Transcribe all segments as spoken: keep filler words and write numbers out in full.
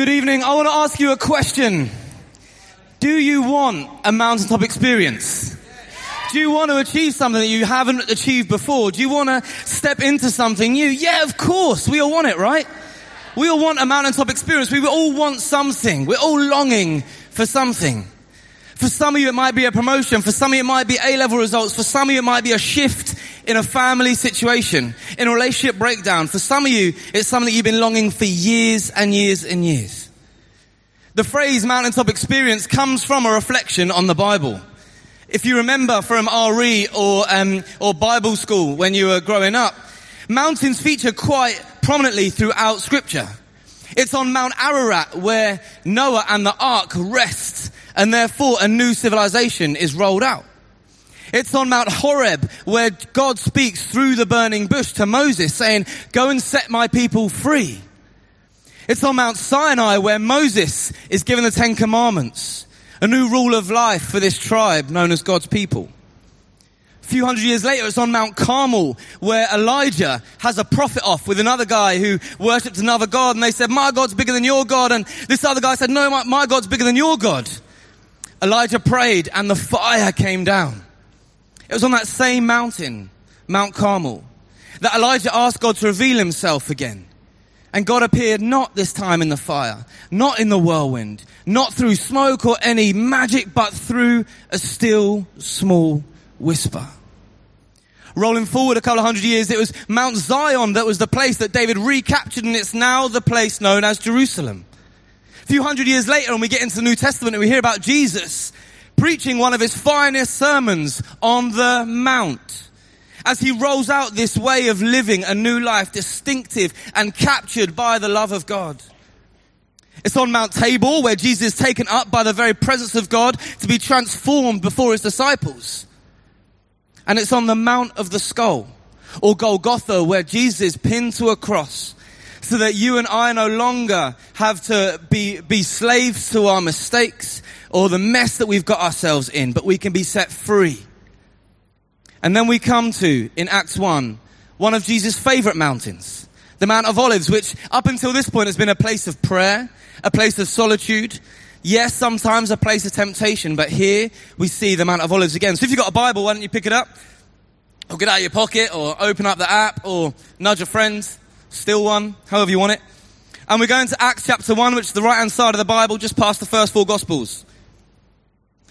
Good evening. I want to ask you a question. Do you want a mountaintop experience? Do you want to achieve something that you haven't achieved before? Do you want to step into something new? Yeah, of course. We all want it, right? We all want a mountaintop experience. We all want something. We're all longing for something. For some of you, it might be a promotion. For some of you, it might be A-level results. For some of you, it might be a shift in a family situation, in a relationship breakdown. For some of you, it's something that you've been longing for years and years and years. The phrase mountaintop experience comes from a reflection on the Bible. If you remember from R E or, um, or Bible school when you were growing up, mountains feature quite prominently throughout Scripture. It's on Mount Ararat where Noah and the ark rest, and therefore a new civilization is rolled out. It's on Mount Horeb where God speaks through the burning bush to Moses saying, "Go and set my people free." It's on Mount Sinai where Moses is given the Ten Commandments, a new rule of life for this tribe known as God's people. A few hundred years later, it's on Mount Carmel where Elijah has a prophet off with another guy who worshipped another god, and they said, "My God's bigger than your God." And this other guy said, "No, my, my God's bigger than your God." Elijah prayed and the fire came down. It was on that same mountain, Mount Carmel, that Elijah asked God to reveal himself again. And God appeared not this time in the fire, not in the whirlwind, not through smoke or any magic, but through a still small whisper. Rolling forward a couple of hundred years, it was Mount Zion that was the place that David recaptured, and it's now the place known as Jerusalem. A few hundred years later, and we get into the New Testament and we hear about Jesus preaching one of his finest sermons on the Mount, as he rolls out this way of living a new life, distinctive and captured by the love of God. It's on Mount Tabor where Jesus is taken up by the very presence of God to be transformed before his disciples. And it's on the Mount of the Skull, or Golgotha, where Jesus is pinned to a cross so that you and I no longer have to be, be slaves to our mistakes or the mess that we've got ourselves in, but we can be set free. And then we come to, in Acts one, one of Jesus' favourite mountains, the Mount of Olives, which up until this point has been a place of prayer, a place of solitude, yes, sometimes a place of temptation, but here we see the Mount of Olives again. So if you've got a Bible, why don't you pick it up, or get out of your pocket, or open up the app, or nudge a friend, steal one, however you want it. And we're going to Acts chapter one, which is the right-hand side of the Bible, just past the first four Gospels.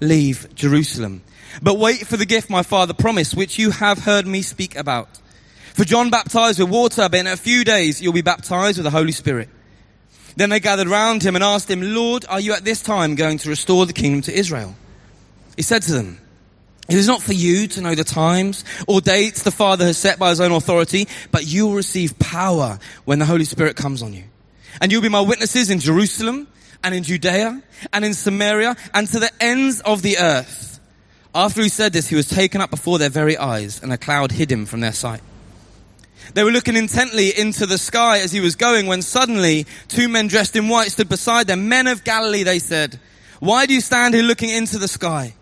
leave Jerusalem, but wait for the gift my Father promised, which you have heard me speak about. For John baptized with water, but in a few days you'll be baptized with the Holy Spirit.' Then they gathered round him and asked him, 'Lord, are you at this time going to restore the kingdom to Israel?' He said to them, 'It is not for you to know the times or dates the Father has set by his own authority, but you will receive power when the Holy Spirit comes on you. And you'll be my witnesses in Jerusalem and in Judea and in Samaria and to the ends of the earth.' After he said this, he was taken up before their very eyes, and a cloud hid him from their sight. They were looking intently into the sky as he was going, when suddenly two men dressed in white stood beside them. 'Men of Galilee,' they said, 'why do you stand here looking into the sky?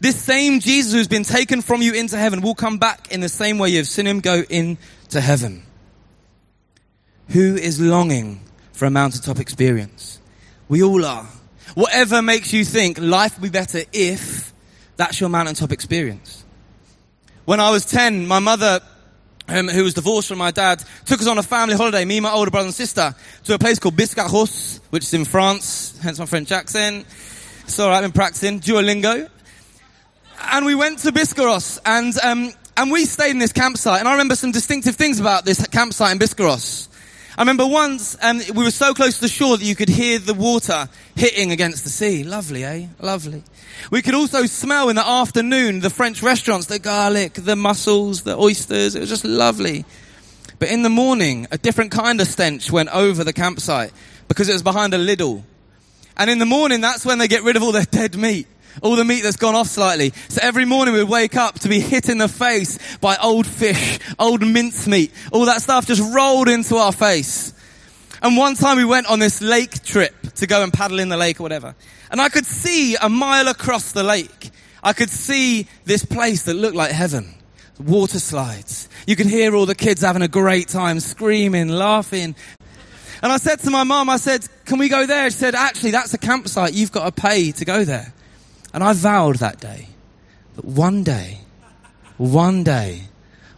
This same Jesus who has been taken from you into heaven will come back in the same way you have seen him go into heaven.'" Who is longing for a mountaintop experience? We all are. Whatever makes you think life will be better if... that's your mountaintop experience. When I was ten, my mother, um, who was divorced from my dad, took us on a family holiday, me and my older brother and sister, to a place called Biscarrosse, which is in France, hence my French accent. It's all right, I've been practicing Duolingo. And we went to Biscarrosse, and um, and we stayed in this campsite. And I remember some distinctive things about this campsite in Biscarrosse. I remember once um, we were so close to the shore that you could hear the water hitting against the sea. Lovely, eh? Lovely. We could also smell in the afternoon the French restaurants, the garlic, the mussels, the oysters. It was just lovely. But in the morning, a different kind of stench went over the campsite because it was behind a Lidl. And in the morning, that's when they get rid of all their dead meat. All the meat that's gone off slightly. So every morning we'd wake up to be hit in the face by old fish, old mincemeat, all that stuff just rolled into our face. And one time we went on this lake trip to go and paddle in the lake or whatever. And I could see a mile across the lake. I could see this place that looked like heaven. Water slides. You could hear all the kids having a great time, screaming, laughing. And I said to my mum, I said, can we go there? She said, actually, that's a campsite. You've got to pay to go there. And I vowed that day that one day, one day,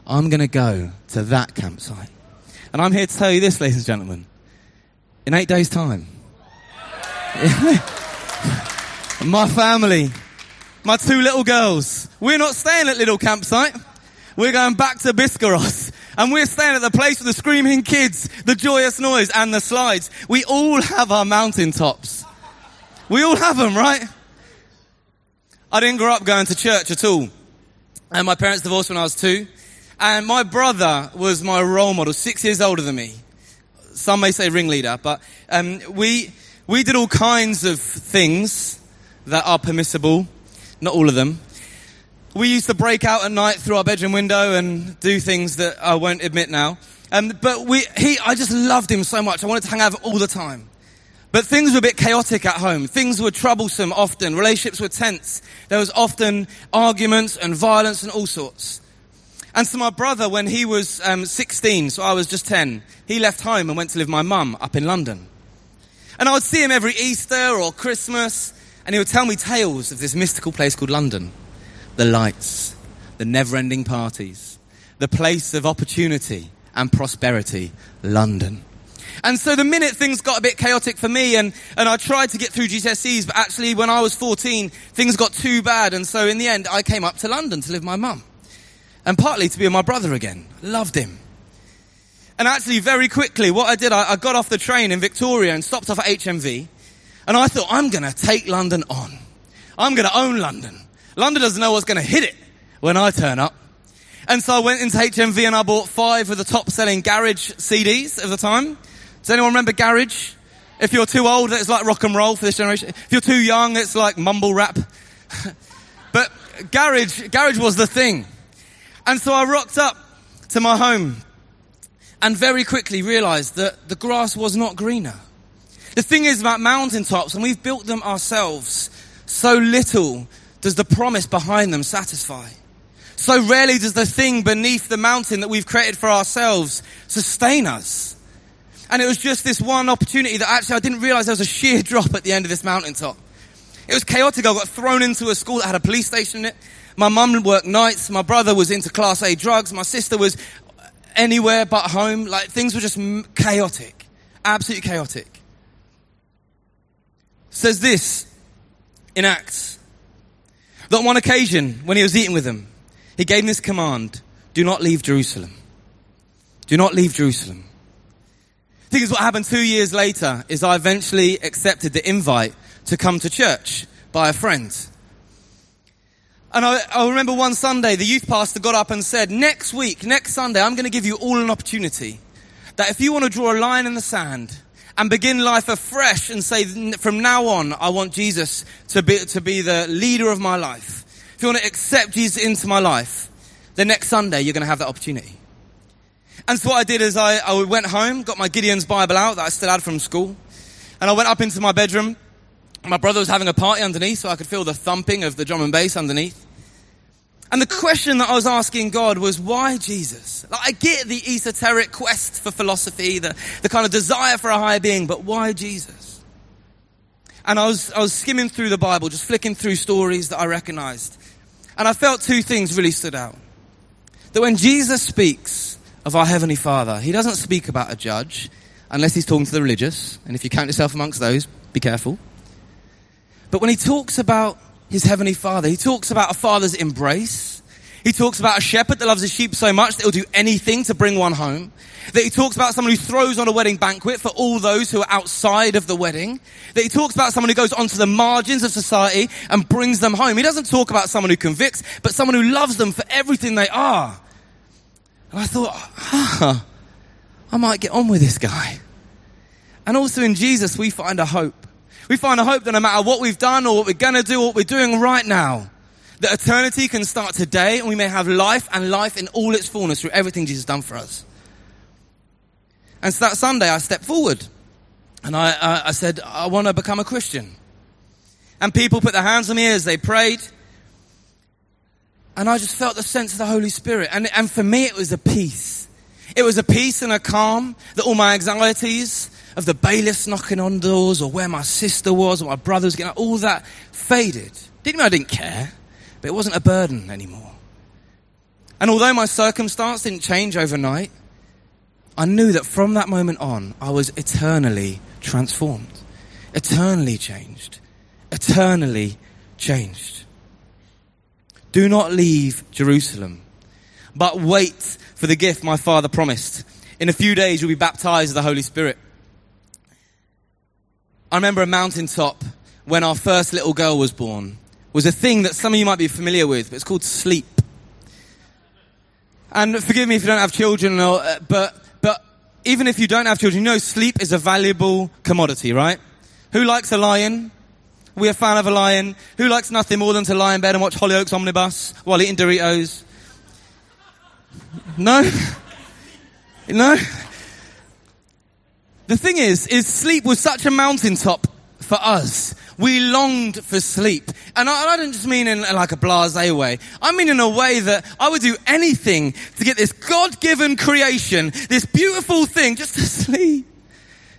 I'm going to go to that campsite. And I'm here to tell you this, ladies and gentlemen. In eight days' time, my family, my two little girls, we're not staying at Lidl campsite. We're going back to Biscarrosse. And we're staying at the place with the screaming kids, the joyous noise, and the slides. We all have our mountaintops. We all have them, right? I didn't grow up going to church at all. And my parents divorced when I was two. And my brother was my role model, six years older than me. Some may say ringleader, but um, we we did all kinds of things that are permissible. Not all of them. We used to break out at night through our bedroom window and do things that I won't admit now. Um, but we he I just loved him so much. I wanted to hang out with him all the time. But things were a bit chaotic at home. Things were troublesome often. Relationships were tense. There was often arguments and violence and all sorts. And so my brother, when he was um, sixteen, so I was just ten, he left home and went to live with my mum up in London. And I would see him every Easter or Christmas, and he would tell me tales of this mystical place called London. The lights, the never-ending parties, the place of opportunity and prosperity, London. And so the minute things got a bit chaotic for me, and, and I tried to get through G C S Es, but actually when I was fourteen, things got too bad. And so in the end, I came up to London to live with my mum. And partly to be with my brother again. Loved him. And actually very quickly, what I did, I, I got off the train in Victoria and stopped off at H M V. And I thought, I'm going to take London on. I'm going to own London. London doesn't know what's going to hit it when I turn up. And so I went into H M V and I bought five of the top-selling garage C Ds of the time. Does anyone remember garage? If you're too old, it's like rock and roll for this generation. If you're too young, it's like mumble rap. But garage, garage was the thing. And so I rocked up to my home and very quickly realised that the grass was not greener. The thing is about mountaintops, and we've built them ourselves, so little does the promise behind them satisfy. So rarely does the thing beneath the mountain that we've created for ourselves sustain us. And it was just this one opportunity that actually I didn't realise there was a sheer drop at the end of this mountaintop. It was chaotic. I got thrown into a school that had a police station in it. My mum worked nights. My brother was into class A drugs. My sister was anywhere but home. Like, things were just chaotic. Absolutely chaotic. It says this in Acts. That on one occasion, when he was eating with them, he gave them this command. Do not leave Jerusalem. Do not leave Jerusalem. I think it's what happened two years later is I eventually accepted the invite to come to church by a friend. And I, I remember one Sunday, the youth pastor got up and said, next week, next Sunday, I'm going to give you all an opportunity that if you want to draw a line in the sand and begin life afresh and say, from now on, I want Jesus to be, to be the leader of my life. If you want to accept Jesus into my life, then next Sunday, you're going to have that opportunity. And so what I did is I, I went home, got my Gideon's Bible out that I still had from school. And I went up into my bedroom. My brother was having a party underneath, so I could feel the thumping of the drum and bass underneath. And the question that I was asking God was, why Jesus? Like, I get the esoteric quest for philosophy, the, the kind of desire for a higher being, but why Jesus? And I was, I was skimming through the Bible, just flicking through stories that I recognized. And I felt two things really stood out. That when Jesus speaks of our Heavenly Father, he doesn't speak about a judge, unless he's talking to the religious. And if you count yourself amongst those, be careful. But when he talks about his Heavenly Father, he talks about a father's embrace. He talks about a shepherd that loves his sheep so much that he'll do anything to bring one home. That he talks about someone who throws on a wedding banquet for all those who are outside of the wedding. That he talks about someone who goes onto the margins of society and brings them home. He doesn't talk about someone who convicts, but someone who loves them for everything they are. And I thought, huh, I might get on with this guy. And also in Jesus, we find a hope. We find a hope that no matter what we've done or what we're going to do, what we're doing right now, that eternity can start today and we may have life and life in all its fullness through everything Jesus has done for us. And so that Sunday I stepped forward and I, uh, I said, I want to become a Christian. And people put their hands on me as they prayed. And I just felt the sense of the Holy Spirit. And, and for me, it was a peace. It was a peace and a calm that all my anxieties of the bailiffs knocking on doors or where my sister was or my brother was getting, all that faded. Didn't mean I didn't care, but it wasn't a burden anymore. And although my circumstance didn't change overnight, I knew that from that moment on, I was eternally transformed, eternally changed, eternally changed. Do not leave Jerusalem, but wait for the gift my Father promised. In a few days, you'll be baptized with the Holy Spirit. I remember a mountaintop when our first little girl was born was a thing that some of you might be familiar with, but it's called sleep. And forgive me if you don't have children, but but even if you don't have children, you know sleep is a valuable commodity, right? Who likes a lie-in? We're a fan of a lie-in. Who likes nothing more than to lie in bed and watch Hollyoaks Omnibus while eating Doritos? No? No? The thing is, is sleep was such a mountaintop for us. We longed for sleep. And I, I don't just mean in like a blasé way. I mean in a way that I would do anything to get this God-given creation, this beautiful thing, just to sleep.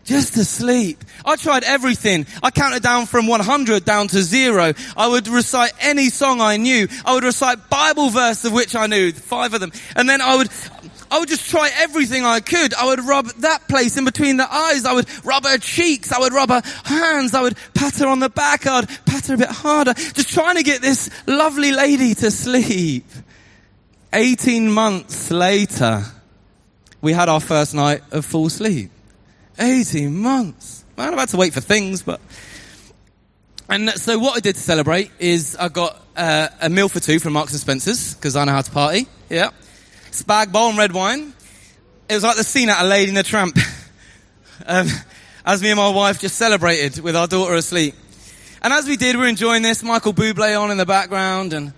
Just to sleep. I tried everything. I counted down from one hundred down to zero. I would recite any song I knew. I would recite Bible verse of which I knew, five of them. And then I would, I would just try everything I could. I would rub that place in between the eyes. I would rub her cheeks. I would rub her hands. I would pat her on the back. I would pat her a bit harder. Just trying to get this lovely lady to sleep. eighteen months later, we had our first night of full sleep. eighteen months. Man, I've had to wait for things, but... And so what I did to celebrate is I got uh, a meal for two from Marks and Spencers, because I know how to party, yeah. Spag bowl and red wine. It was like the scene out of Lady and the Tramp, um, as me and my wife just celebrated with our daughter asleep. And as we did, we were enjoying this, Michael Bublé on in the background, and,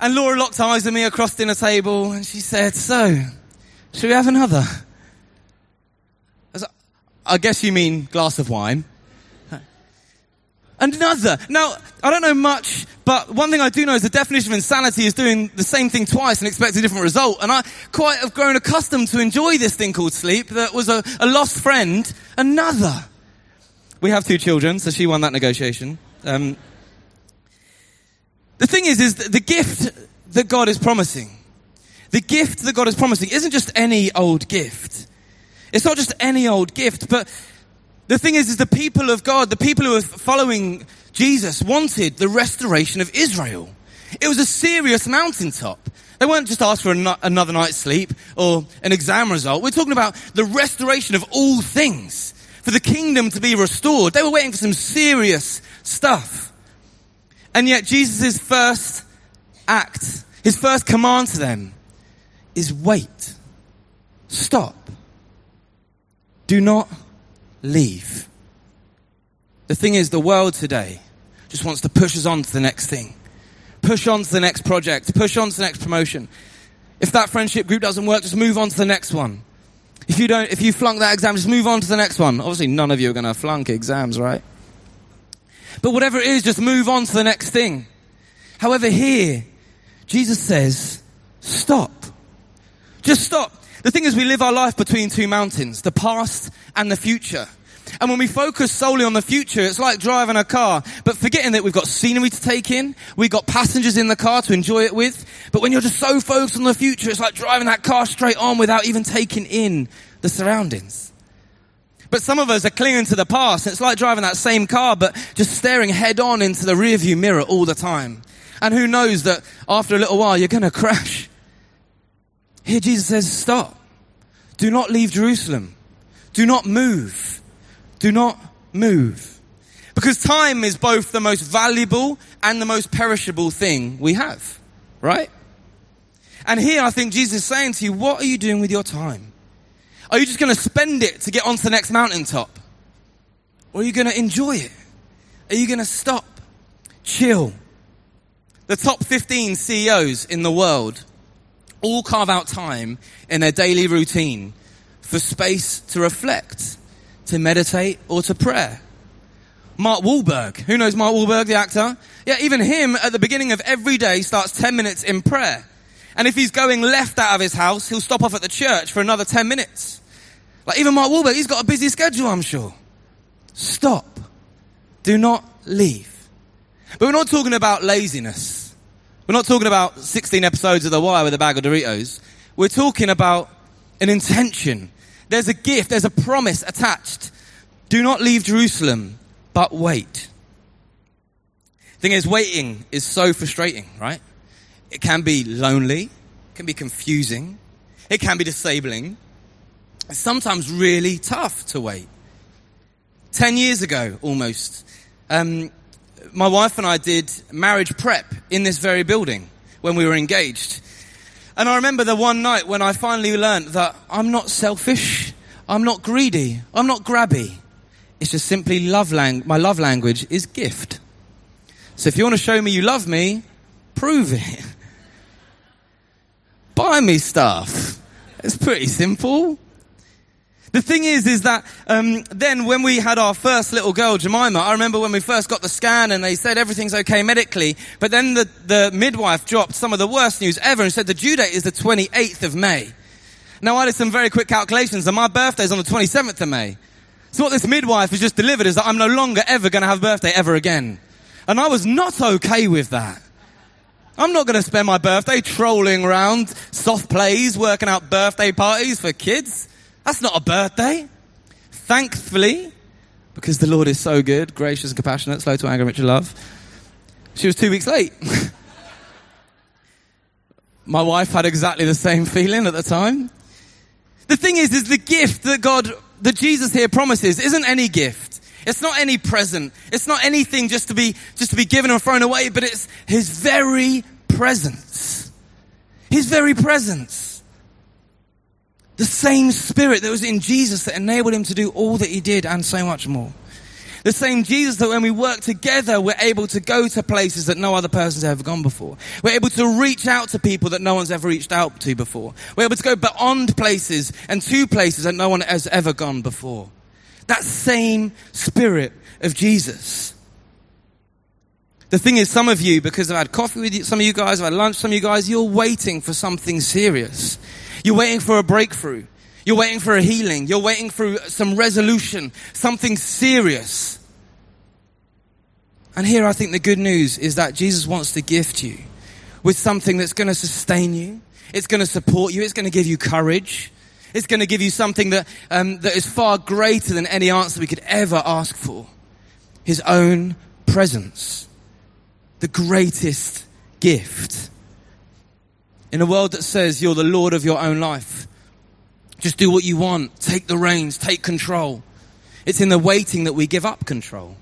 and Laura locked eyes with me across dinner table, and she said, so, should we have another? I guess you mean glass of wine. Another. Now, I don't know much, but one thing I do know is the definition of insanity is doing the same thing twice and expect a different result. And I quite have grown accustomed to enjoy this thing called sleep that was a, a lost friend. Another. We have two children, so she won that negotiation. Um, the thing is, is the gift that God is promising, the gift that God is promising isn't just any old gift. It's not just any old gift, but the thing is, is the people of God, the people who were following Jesus wanted the restoration of Israel. It was a serious mountaintop. They weren't just asked for an- another night's sleep or an exam result. We're talking about the restoration of all things, for the kingdom to be restored. They were waiting for some serious stuff. And yet Jesus' first act, his first command to them is wait, stop. Do not leave. The thing is, the world today just wants to push us on to the next thing. Push on to the next project. Push on to the next promotion. If that friendship group doesn't work, just move on to the next one. If you don't, if you flunk that exam, just move on to the next one. Obviously, none of you are going to flunk exams, right? But whatever it is, just move on to the next thing. However, here, Jesus says, stop. Just stop. The thing is, we live our life between two mountains, the past and the future. And when we focus solely on the future, it's like driving a car, but forgetting that we've got scenery to take in, we've got passengers in the car to enjoy it with. But when you're just so focused on the future, it's like driving that car straight on without even taking in the surroundings. But some of us are clinging to the past. It's like driving that same car, but just staring head on into the rearview mirror all the time. And who knows that after a little while, you're going to crash. Here Jesus says, stop. Do not leave Jerusalem. Do not move. Do not move. Because time is both the most valuable and the most perishable thing we have, right? And here I think Jesus is saying to you, what are you doing with your time? Are you just going to spend it to get onto the next mountaintop? Or are you going to enjoy it? Are you going to stop? Chill. The top fifteen C E Os in the world all carve out time in their daily routine for space to reflect, to meditate, or to prayer. Mark Wahlberg. Who knows Mark Wahlberg, the actor? Yeah, even him at the beginning of every day starts ten minutes in prayer. And if he's going left out of his house, he'll stop off at the church for another ten minutes. Like even Mark Wahlberg, he's got a busy schedule, I'm sure. Stop. Do not leave. But we're not talking about laziness. We're not talking about sixteen episodes of The Wire with a bag of Doritos. We're talking about an intention. There's a gift, there's a promise attached. Do not leave Jerusalem, but wait. Thing is, waiting is so frustrating, right? It can be lonely, it can be confusing, it can be disabling. It's sometimes really tough to wait. Ten years ago, almost, um, my wife and I did marriage prep in this very building when we were engaged. And I remember the one night when I finally learned that I'm not selfish, I'm not greedy, I'm not grabby. It's just simply love language. My love language is gift. So if you want to show me you love me, prove it. Buy me stuff. It's pretty simple. The thing is, is that um, then when we had our first little girl, Jemima, I remember when we first got the scan and they said everything's okay medically, but then the, the midwife dropped some of the worst news ever and said the due date is the twenty-eighth of May. Now, I did some very quick calculations and my birthday's on the twenty-seventh of May. So what this midwife has just delivered is that I'm no longer ever going to have a birthday ever again. And I was not okay with that. I'm not going to spend my birthday trolling around soft plays, working out birthday parties for kids. That's not a birthday. Thankfully, because the Lord is so good, gracious and compassionate, slow to anger, rich in love, she was two weeks late. My wife had exactly the same feeling at the time. The thing is, is the gift that God, that Jesus here promises, isn't any gift. It's not any present. It's not anything just to be, just to be given or thrown away, but it's his very presence. His very presence. The same spirit that was in Jesus that enabled him to do all that he did and so much more. The same Jesus that when we work together, we're able to go to places that no other person's ever gone before. We're able to reach out to people that no one's ever reached out to before. We're able to go beyond places and to places that no one has ever gone before. That same spirit of Jesus. The thing is, some of you, because I've had coffee with you, some of you guys, I've had lunch, some of you guys, you're waiting for something serious. You're waiting for a breakthrough. You're waiting for a healing. You're waiting for some resolution, something serious. And here I think the good news is that Jesus wants to gift you with something that's going to sustain you. It's going to support you. It's going to give you courage. It's going to give you something that um, that is far greater than any answer we could ever ask for. His own presence. The greatest gift. In a world that says you're the Lord of your own life, just do what you want, take the reins, take control. It's in the waiting that we give up control.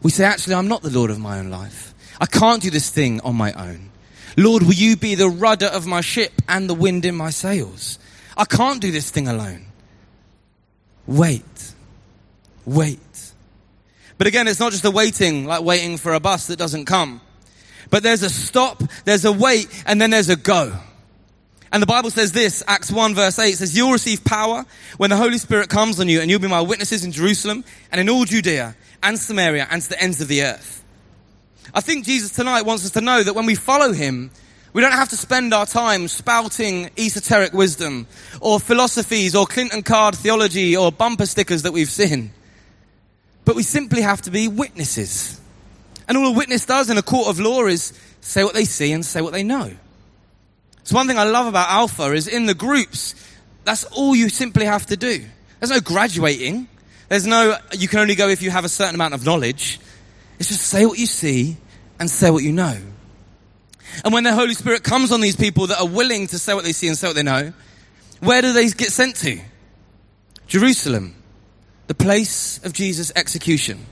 We say, actually, I'm not the Lord of my own life. I can't do this thing on my own. Lord, will you be the rudder of my ship and the wind in my sails? I can't do this thing alone. Wait. Wait. But again, it's not just the waiting, like waiting for a bus that doesn't come. But there's a stop, there's a wait, and then there's a go. And the Bible says this, Acts one verse eight says, you'll receive power when the Holy Spirit comes on you, and you'll be my witnesses in Jerusalem and in all Judea and Samaria and to the ends of the earth. I think Jesus tonight wants us to know that when we follow him, we don't have to spend our time spouting esoteric wisdom or philosophies or Clinton card theology or bumper stickers that we've seen. But we simply have to be witnesses. And all a witness does in a court of law is say what they see and say what they know. So one thing I love about Alpha is in the groups, that's all you simply have to do. There's no graduating. There's no, you can only go if you have a certain amount of knowledge. It's just say what you see and say what you know. And when the Holy Spirit comes on these people that are willing to say what they see and say what they know, where do they get sent to? Jerusalem, the place of Jesus' execution.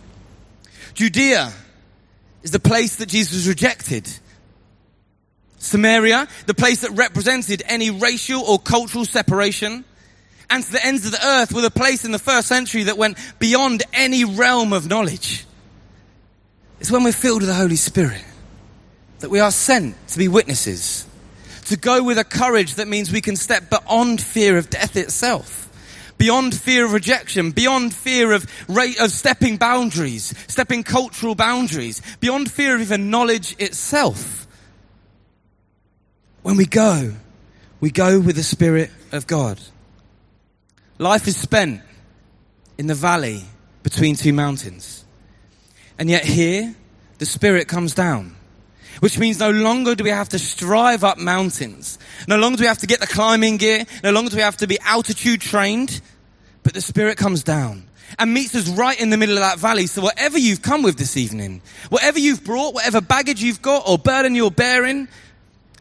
Judea is the place that Jesus was rejected. Samaria, the place that represented any racial or cultural separation. And to the ends of the earth were the place in the first century that went beyond any realm of knowledge. It's when we're filled with the Holy Spirit that we are sent to be witnesses, to go with a courage that means we can step beyond fear of death itself, beyond fear of rejection, beyond fear of, rate of stepping boundaries, stepping cultural boundaries, beyond fear of even knowledge itself. When we go, we go with the Spirit of God. Life is spent in the valley between two mountains. And yet here, the Spirit comes down, which means no longer do we have to strive up mountains. No longer do we have to get the climbing gear. No longer do we have to be altitude trained. But the Spirit comes down and meets us right in the middle of that valley. So whatever you've come with this evening, whatever you've brought, whatever baggage you've got or burden you're bearing,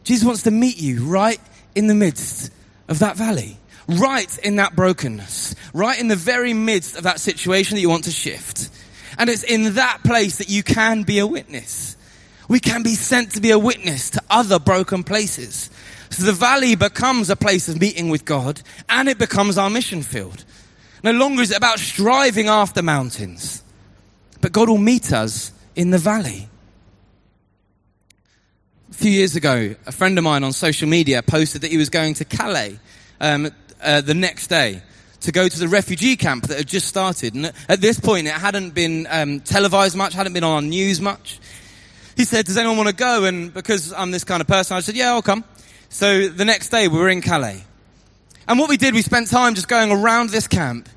Jesus wants to meet you right in the midst of that valley, right in that brokenness, right in the very midst of that situation that you want to shift. And it's in that place that you can be a witness. We can be sent to be a witness to other broken places. So the valley becomes a place of meeting with God, and it becomes our mission field. No longer is it about striving after mountains, but God will meet us in the valley. A few years ago, a friend of mine on social media posted that he was going to Calais um, uh, the next day to go to the refugee camp that had just started. And at this point, it hadn't been um, televised much, hadn't been on our news much. He said, does anyone want to go? And because I'm this kind of person, I said, yeah, I'll come. So the next day we were in Calais. And what we did, we spent time just going around this camp,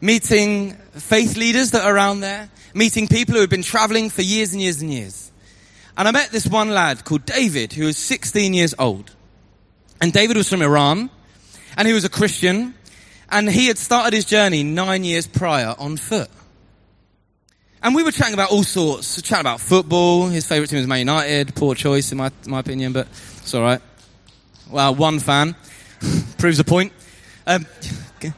meeting faith leaders that are around there, meeting people who had been traveling for years and years and years. And I met this one lad called David, who was sixteen years old. And David was from Iran, and he was a Christian, and he had started his journey nine years prior on foot. And we were chatting about all sorts, chatting about football. His favourite team was Man United. Poor choice, in my my opinion, but it's all right. Well, one fan proves a point. Um, okay.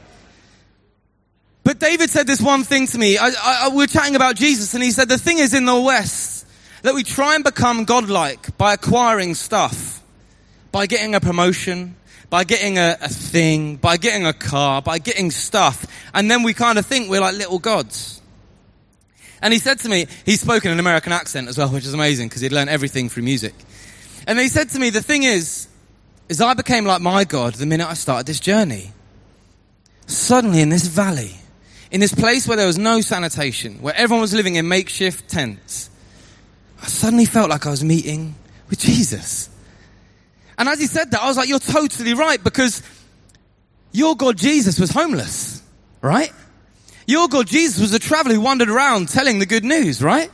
But David said this one thing to me. I, I, we were chatting about Jesus, and he said, the thing is in the West that we try and become godlike by acquiring stuff, by getting a promotion, by getting a, a thing, by getting a car, by getting stuff. And then we kind of think we're like little gods. And he said to me, he spoke in an American accent as well, which is amazing because he'd learned everything through music. And he said to me, the thing is, is I became like my God the minute I started this journey. Suddenly in this valley, in this place where there was no sanitation, where everyone was living in makeshift tents, I suddenly felt like I was meeting with Jesus. And as he said that, I was like, you're totally right, because your God Jesus was homeless, right? Your God Jesus was a traveler who wandered around telling the good news, right?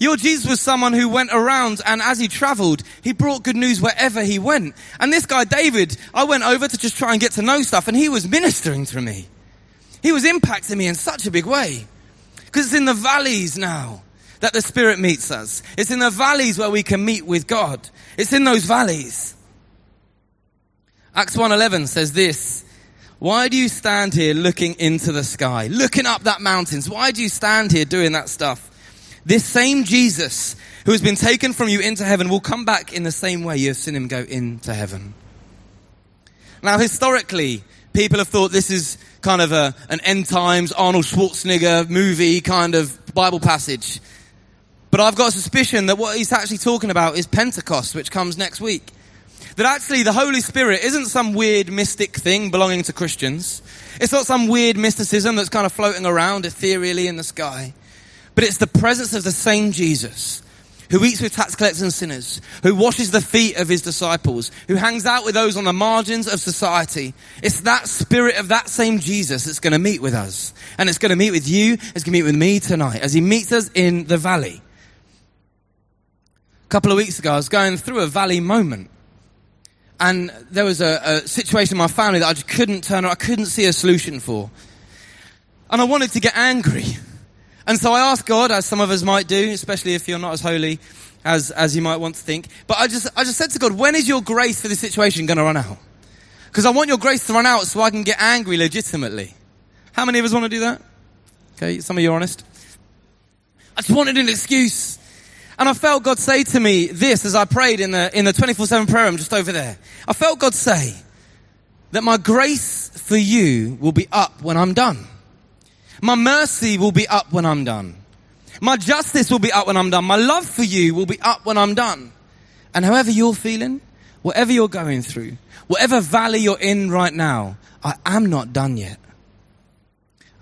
Your Jesus was someone who went around, and as he traveled, he brought good news wherever he went. And this guy, David, I went over to just try and get to know stuff, and he was ministering to me. He was impacting me in such a big way. Because it's in the valleys now that the Spirit meets us. It's in the valleys where we can meet with God. It's in those valleys. Acts one eleven says this, why do you stand here looking into the sky, looking up that mountains? Why do you stand here doing that stuff? This same Jesus who has been taken from you into heaven will come back in the same way you have seen him go into heaven. Now, historically, people have thought this is kind of a, an end times, Arnold Schwarzenegger movie kind of Bible passage. But I've got a suspicion that what he's actually talking about is Pentecost, which comes next week. That actually the Holy Spirit isn't some weird mystic thing belonging to Christians. It's not some weird mysticism that's kind of floating around ethereally in the sky. But it's the presence of the same Jesus who eats with tax collectors and sinners, who washes the feet of his disciples, who hangs out with those on the margins of society. It's that Spirit of that same Jesus that's going to meet with us. And it's going to meet with you, it's going to meet with me tonight as he meets us in the valley. A couple of weeks ago, I was going through a valley moment. And there was a, a situation in my family that I just couldn't turn around. I couldn't see a solution for. And I wanted to get angry. And so I asked God, as some of us might do, especially if you're not as holy as, as you might want to think. But I just, I just said to God, when is your grace for this situation going to run out? Because I want your grace to run out so I can get angry legitimately. How many of us want to do that? Okay, some of you are honest. I just wanted an excuse. And I felt God say to me this as I prayed in the in the twenty-four seven prayer room just over there. I felt God say that my grace for you will be up when I'm done. My mercy will be up when I'm done. My justice will be up when I'm done. My love for you will be up when I'm done. And however you're feeling, whatever you're going through, whatever valley you're in right now, I am not done yet.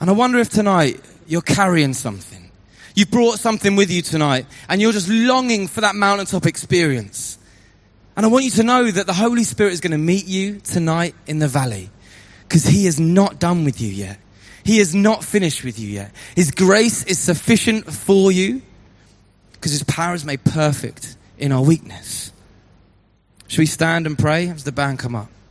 And I wonder if tonight you're carrying something. You've brought something with you tonight and you're just longing for that mountaintop experience. And I want you to know that the Holy Spirit is going to meet you tonight in the valley because he is not done with you yet. He is not finished with you yet. His grace is sufficient for you because his power is made perfect in our weakness. Should we stand and pray as the band come up?